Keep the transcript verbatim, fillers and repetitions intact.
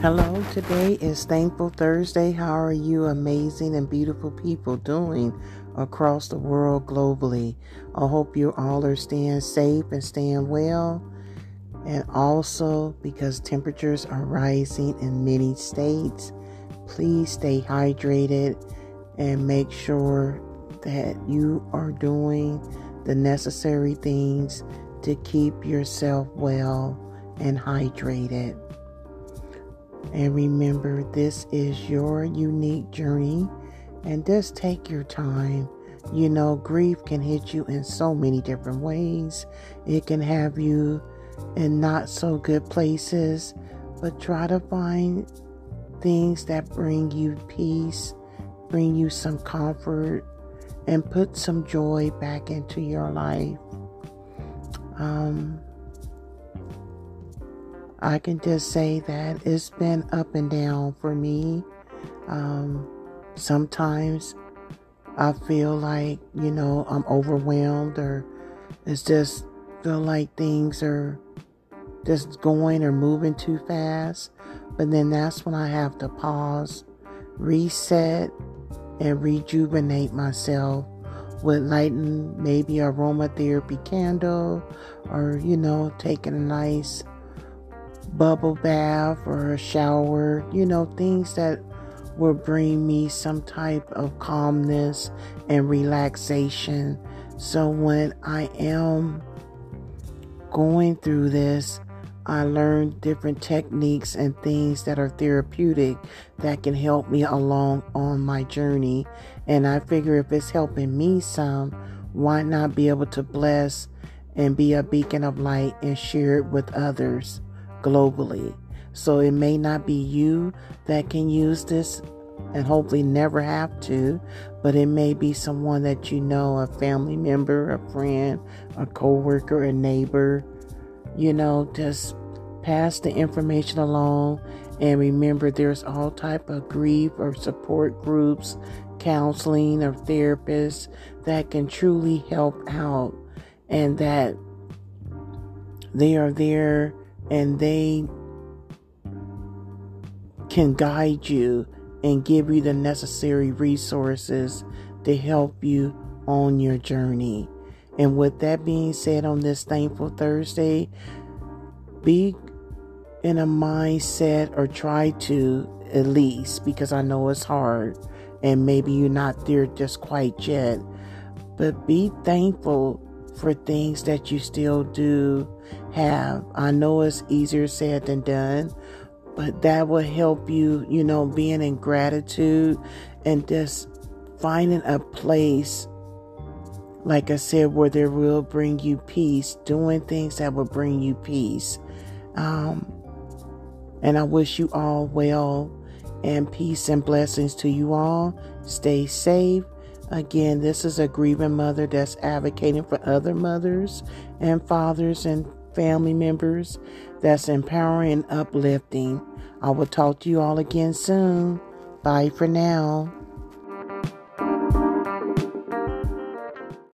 Hello, today is Thankful Thursday. How are you amazing and beautiful people doing across the world globally? I hope you all are staying safe and staying well. And also, because temperatures are rising in many states, please stay hydrated and make sure that you are doing the necessary things to keep yourself well and hydrated. And remember, this is your unique journey, and just take your time. You know, grief can hit you in so many different ways. It can have you in not so good places, but try to find things that bring you peace, bring you some comfort, and put some joy back into your life. Um... I can just say that it's been up and down for me. Um, sometimes I feel like, you know, I'm overwhelmed, or it's just feel like things are just going or moving too fast. But then that's when I have to pause, reset, and rejuvenate myself with lighting maybe aromatherapy candle, or, you know, taking a nice bubble bath or a shower, you know, things that will bring me some type of calmness and relaxation. So when I am going through this, I learned different techniques and things that are therapeutic that can help me along on my journey. And I figure if it's helping me some, why not be able to bless and be a beacon of light and share it with others globally? So it may not be you that can use this, and hopefully never have to, but it may be someone that you know, a family member, a friend, a co-worker, a neighbor. You know, just pass the information along. And remember, there's all type of grief or support groups, counseling, or therapists that can truly help out, and that they are there and they can guide you and give you the necessary resources to help you on your journey. And with that being said, on this Thankful Thursday, be in a mindset, or try to at least, because I know it's hard and maybe you're not there just quite yet, but be thankful for things that you still do have. I know it's easier said than done, but that will help you, you know, being in gratitude and just finding a place, like I said, where there will bring you peace, doing things that will bring you peace. Um, and I wish you all well, and peace and blessings to you all. Stay safe. Again, this is a grieving mother that's advocating for other mothers and fathers and family members, that's empowering and uplifting. I will talk to you all again soon. Bye for now.